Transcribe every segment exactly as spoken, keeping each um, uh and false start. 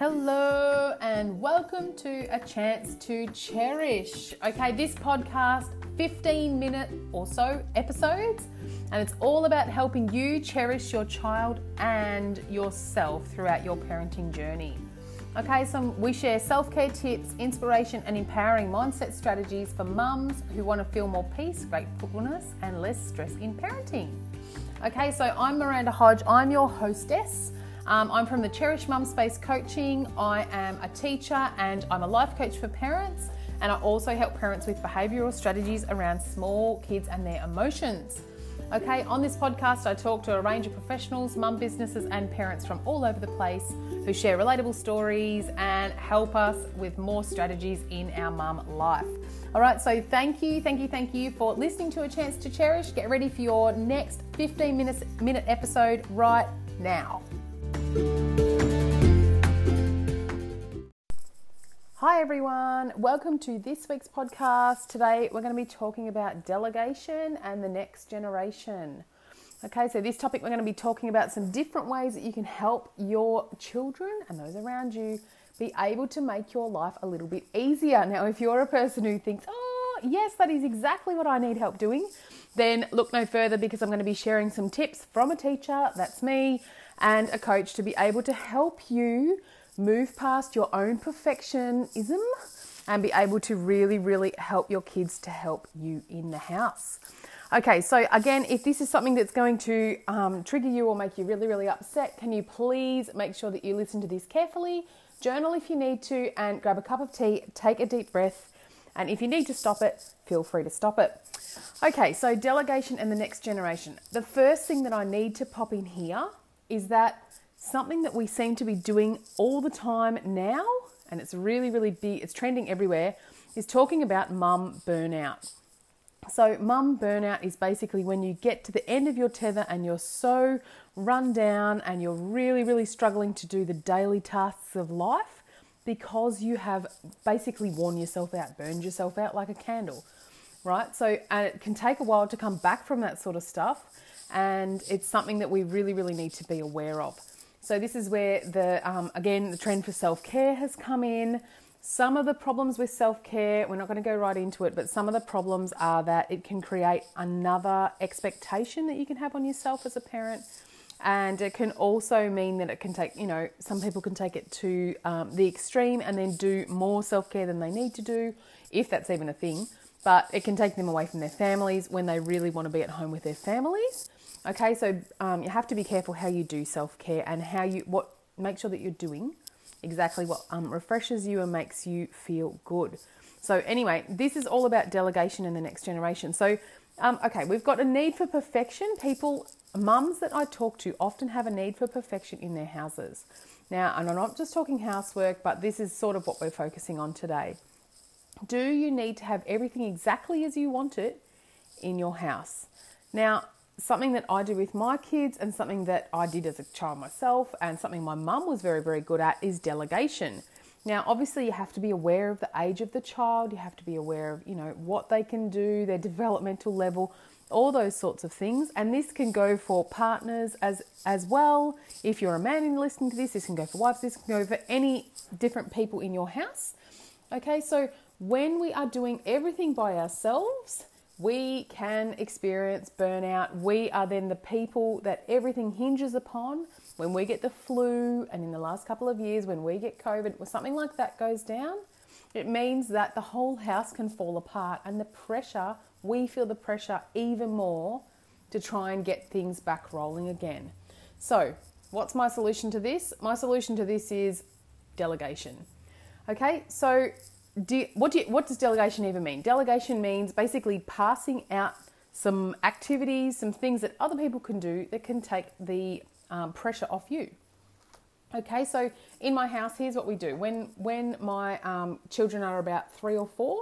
Hello and welcome to A Chance to Cherish. Okay, this podcast, fifteen minute or so episodes, and it's all about helping you cherish your child and yourself throughout your parenting journey. Okay, so we share self-care tips, inspiration and empowering mindset strategies for mums who want to feel more peace, gratefulness and less stress in parenting. Okay, so I'm Miranda Hodge, I'm your hostess. Um, I'm from the Cherish Mum Space Coaching. I am a teacher and I'm a life coach for parents, and I also help parents with behavioural strategies around small kids and their emotions. Okay, on this podcast I talk to a range of professionals, mum businesses and parents from all over the place who share relatable stories and help us with more strategies in our mum life. All right, so thank you, thank you, thank you for listening to A Chance to Cherish. Get ready for your next fifteen minute episode right now. Hi everyone, welcome to this week's podcast. Today we're going to be talking about delegation and the next generation. Okay, so this topic we're going to be talking about some different ways that you can help your children and those around you be able to make your life a little bit easier. Now, if you're a person who thinks, oh yes, that is exactly what I need help doing, then look no further, because I'm going to be sharing some tips from a teacher, that's me, and a coach to be able to help you move past your own perfectionism and be able to really, really help your kids to help you in the house. Okay, so again, if this is something that's going to um, trigger you or make you really, really upset, can you please make sure that you listen to this carefully, journal if you need to, and grab a cup of tea, take a deep breath, and if you need to stop it, feel free to stop it. Okay, so delegation and the next generation. The first thing that I need to pop in here is that something that we seem to be doing all the time now, and it's really, really big, it's trending everywhere, is talking about mum burnout. So mum burnout is basically when you get to the end of your tether and you're so run down and you're really, really struggling to do the daily tasks of life because you have basically worn yourself out, burned yourself out like a candle, right? So and it can take a while to come back from that sort of stuff, and it's something that we really, really need to be aware of. So this is where, the um, again, the trend for self-care has come in. Some of the problems with self-care, we're not going to go right into it, but some of the problems are that it can create another expectation that you can have on yourself as a parent. And it can also mean that it can take, you know, some people can take it to um, the extreme and then do more self-care than they need to do, if that's even a thing. But it can take them away from their families when they really want to be at home with their families. Okay, so um, you have to be careful how you do self-care and how you what make sure that you're doing exactly what um, refreshes you and makes you feel good. So anyway, this is all about delegation and the next generation. So, um, okay, we've got a need for perfection. People, mums that I talk to often have a need for perfection in their houses. Now, and I'm not just talking housework, but this is sort of what we're focusing on today. Do you need to have everything exactly as you want it in your house? Now, something that I do with my kids and something that I did as a child myself and something my mum was very, very good at is delegation. Now, obviously you have to be aware of the age of the child. You have to be aware of, you know, what they can do, their developmental level, all those sorts of things. And this can go for partners as, as well. If you're a man and listening to this, this can go for wives, this can go for any different people in your house. Okay, so when we are doing everything by ourselves, we can experience burnout. We are then the people that everything hinges upon. When we get the flu, and in the last couple of years when we get COVID, or something like that goes down, it means that the whole house can fall apart, and the pressure, we feel the pressure even more to try and get things back rolling again. So what's my solution to this? My solution to this is delegation. Okay, so Do you, what, do you, what does delegation even mean? Delegation means basically passing out some activities, some things that other people can do that can take the um, pressure off you. Okay, so in my house, here's what we do. When when my um, children are about three or four,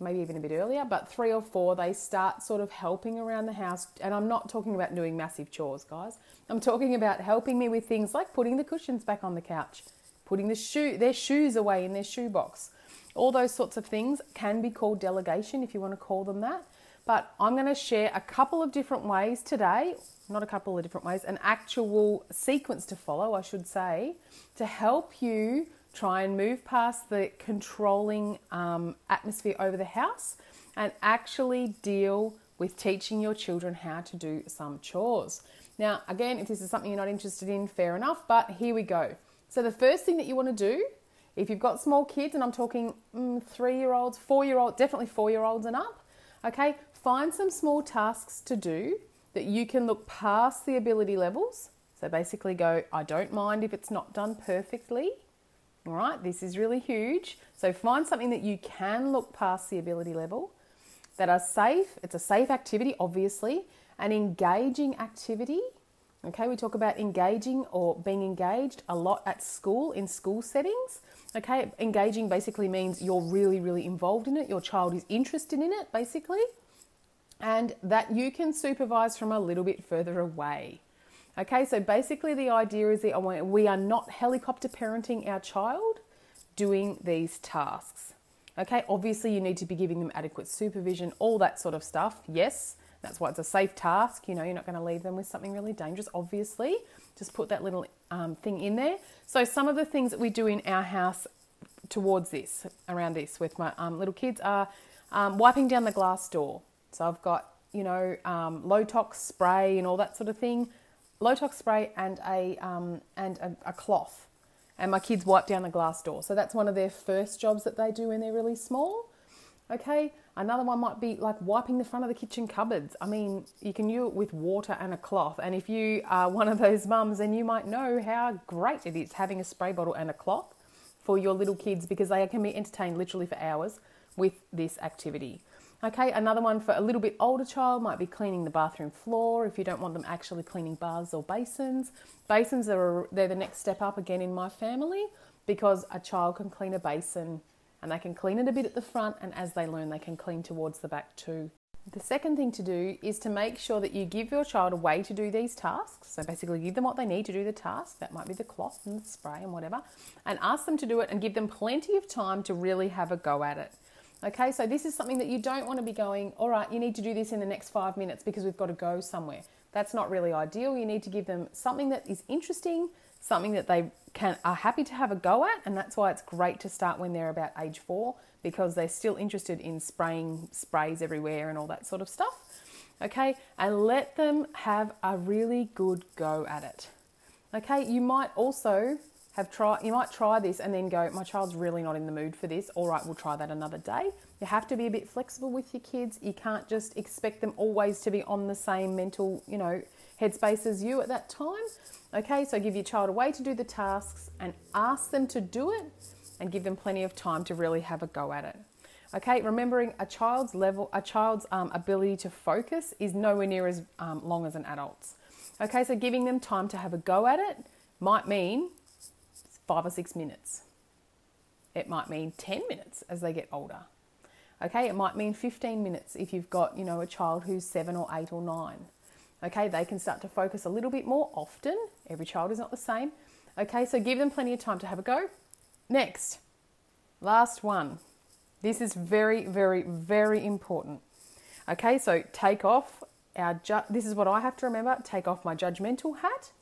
maybe even a bit earlier, but three or four, they start sort of helping around the house. And I'm not talking about doing massive chores, guys. I'm talking about helping me with things like putting the cushions back on the couch, putting the shoe their shoes away in their shoebox. All those sorts of things can be called delegation, if you want to call them that. But I'm going to share a couple of different ways today, not a couple of different ways, an actual sequence to follow, I should say, to help you Try and move past the controlling um, atmosphere over the house and actually deal with teaching your children how to do some chores. Now, again, if this is something you're not interested in, fair enough, but here we go. So the first thing that you want to do, if you've got small kids, and I'm talking mm, three-year-olds, four-year-olds, definitely four-year-olds and up, okay, find some small tasks to do that you can look past the ability levels. So basically go, I don't mind if it's not done perfectly. All right, this is really huge. So find something that you can look past the ability level, that are safe. It's a safe activity, obviously, an engaging activity. Okay, we talk about engaging or being engaged a lot at school, in school settings. Okay, engaging basically means you're really, really involved in it. Your child is interested in it, basically, and that you can supervise from a little bit further away. Okay, so basically the idea is that we are not helicopter parenting our child doing these tasks. Okay, obviously you need to be giving them adequate supervision, all that sort of stuff. Yes, that's why it's a safe task. You know, you're not going to leave them with something really dangerous, obviously. Just put that little um, thing in there. So some of the things that we do in our house towards this, around this with my um, little kids are um, wiping down the glass door. So I've got, you know, um, low-tox spray and all that sort of thing. Low-tox spray and a um, and a, a cloth. And my kids wipe down the glass door. So that's one of their first jobs that they do when they're really small. Okay, another one might be like wiping the front of the kitchen cupboards. I mean, you can do it with water and a cloth. And if you are one of those mums, then you might know how great it is having a spray bottle and a cloth for your little kids, because they can be entertained literally for hours with this activity. Okay, another one for a little bit older child might be cleaning the bathroom floor if you don't want them actually cleaning baths or basins. Basins, are they're the next step up again in my family, because a child can clean a basin and they can clean it a bit at the front, and as they learn they can clean towards the back too. The second thing to do is to make sure that you give your child a way to do these tasks. So basically give them what they need to do the task. That might be the cloth and the spray and whatever. And ask them to do it and give them plenty of time to really have a go at it. Okay, so this is something that you don't want to be going, all right, you need to do this in the next five minutes because we've got to go somewhere. That's not really ideal. You need to give them something that is interesting, something that they can are happy to have a go at, and that's why it's great to start when they're about age four, because they're still interested in spraying sprays everywhere and all that sort of stuff. Okay, and let them have a really good go at it. Okay, you might also... Have try, you might try this and then go, my child's really not in the mood for this. All right, we'll try that another day. You have to be a bit flexible with your kids. You can't just expect them always to be on the same mental, you know, headspace as you at that time. Okay, so give your child a way to do the tasks and ask them to do it and give them plenty of time to really have a go at it. Okay, remembering a child's level, a child's um, ability to focus is nowhere near as um, long as an adult's. Okay, so giving them time to have a go at it might mean five or six minutes. It might mean ten minutes as they get older. Okay, it might mean fifteen minutes if you've got, you know, a child who's seven or eight or nine. Okay, they can start to focus a little bit more often. Every child is not the same. Okay, so give them plenty of time to have a go. Next, last one. This is very, very, very important. Okay, so take off our, ju- this is what I have to remember, take off my judgmental hat.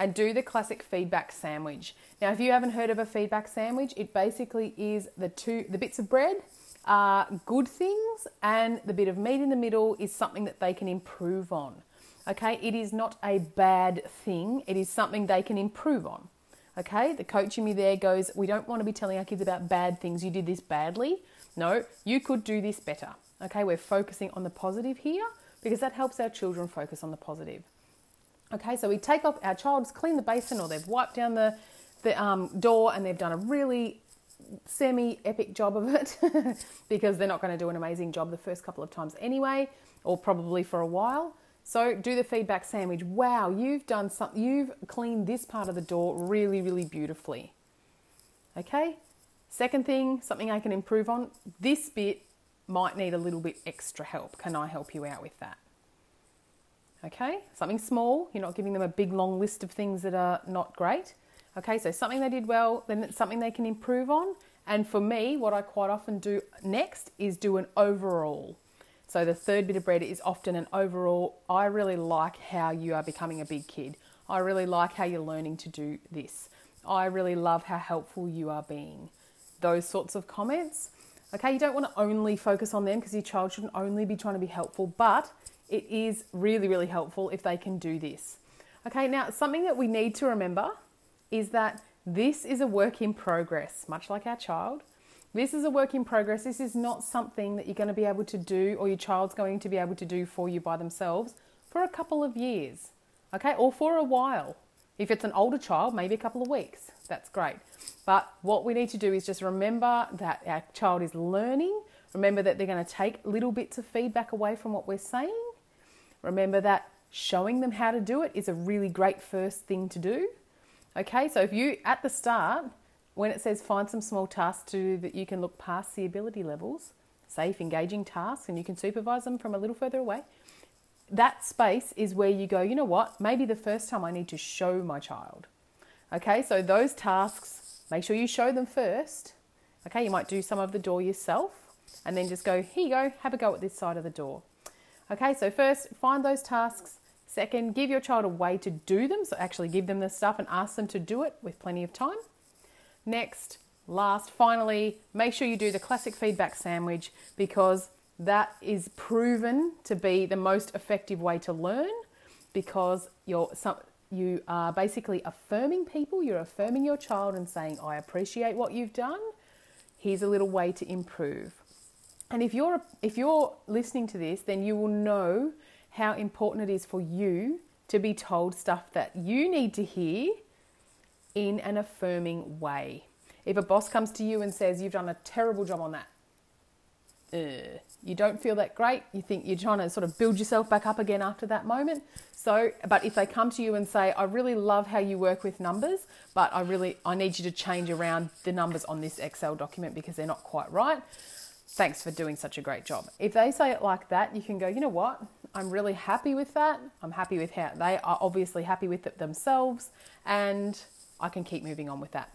And do the classic feedback sandwich. Now, if you haven't heard of a feedback sandwich, it basically is the two, the bits of bread are good things and the bit of meat in the middle is something that they can improve on. Okay, it is not a bad thing. It is something they can improve on. Okay, the coach in me there goes, we don't want to be telling our kids about bad things. You did this badly. No, you could do this better. Okay, we're focusing on the positive here because that helps our children focus on the positive. Okay, so we take off, our child's cleaned the basin or they've wiped down the, the um, door and they've done a really semi-epic job of it because they're not going to do an amazing job the first couple of times anyway, or probably for a while. So do the feedback sandwich. Wow, you've done something, you've cleaned this part of the door really, really beautifully. Okay, second thing, something I can improve on. This bit might need a little bit extra help. Can I help you out with that? Okay, something small. You're not giving them a big long list of things that are not great. Okay, so something they did well, then it's something they can improve on. And for me, what I quite often do next is do an overall. So the third bit of bread is often an overall. I really like how you are becoming a big kid. I really like how you're learning to do this. I really love how helpful you are being. Those sorts of comments. Okay, you don't want to only focus on them because your child shouldn't only be trying to be helpful, but it is really, really helpful if they can do this. Okay, now something that we need to remember is that this is a work in progress, much like our child. This is a work in progress. This is not something that you're going to be able to do or your child's going to be able to do for you by themselves for a couple of years, okay, or for a while. If it's an older child, maybe a couple of weeks, that's great. But what we need to do is just remember that our child is learning. Remember that they're going to take little bits of feedback away from what we're saying. Remember that showing them how to do it is a really great first thing to do. Okay, so if you, at the start, when it says find some small tasks to that you can look past the ability levels, safe, engaging tasks, and you can supervise them from a little further away, that space is where you go, you know what, maybe the first time I need to show my child. Okay, so those tasks, make sure you show them first. Okay, you might do some of the door yourself and then just go, here you go, have a go at this side of the door. Okay, so first, find those tasks. Second, give your child a way to do them. So actually give them the stuff and ask them to do it with plenty of time. Next, last, finally, make sure you do the classic feedback sandwich because that is proven to be the most effective way to learn because you're, you are basically affirming people, you're affirming your child and saying, I appreciate what you've done, here's a little way to improve. And if you're, if you're listening to this, then you will know how important it is for you to be told stuff that you need to hear in an affirming way. If a boss comes to you and says, you've done a terrible job on that, uh, you don't feel that great. You think you're trying to sort of build yourself back up again after that moment. So, but if they come to you and say, I really love how you work with numbers, but I really, I need you to change around the numbers on this Excel document because they're not quite right. Thanks for doing such a great job. If they say it like that, you can go, you know what? I'm really happy with that. I'm happy with how they are obviously happy with it themselves. And I can keep moving on with that.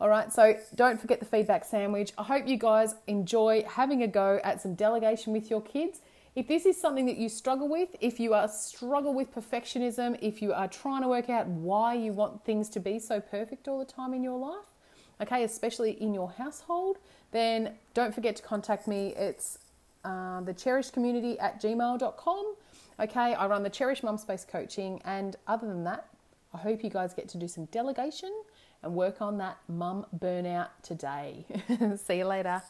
All right, so don't forget the feedback sandwich. I hope you guys enjoy having a go at some delegation with your kids. If this is something that you struggle with, if you are struggle with perfectionism, if you are trying to work out why you want things to be so perfect all the time in your life, okay, especially in your household, then don't forget to contact me. It's uh, the cherishcommunity at gmail dot com. Okay, I run the Cherish Mum Space Coaching, and other than that, I hope you guys get to do some delegation and work on that mum burnout today. See you later.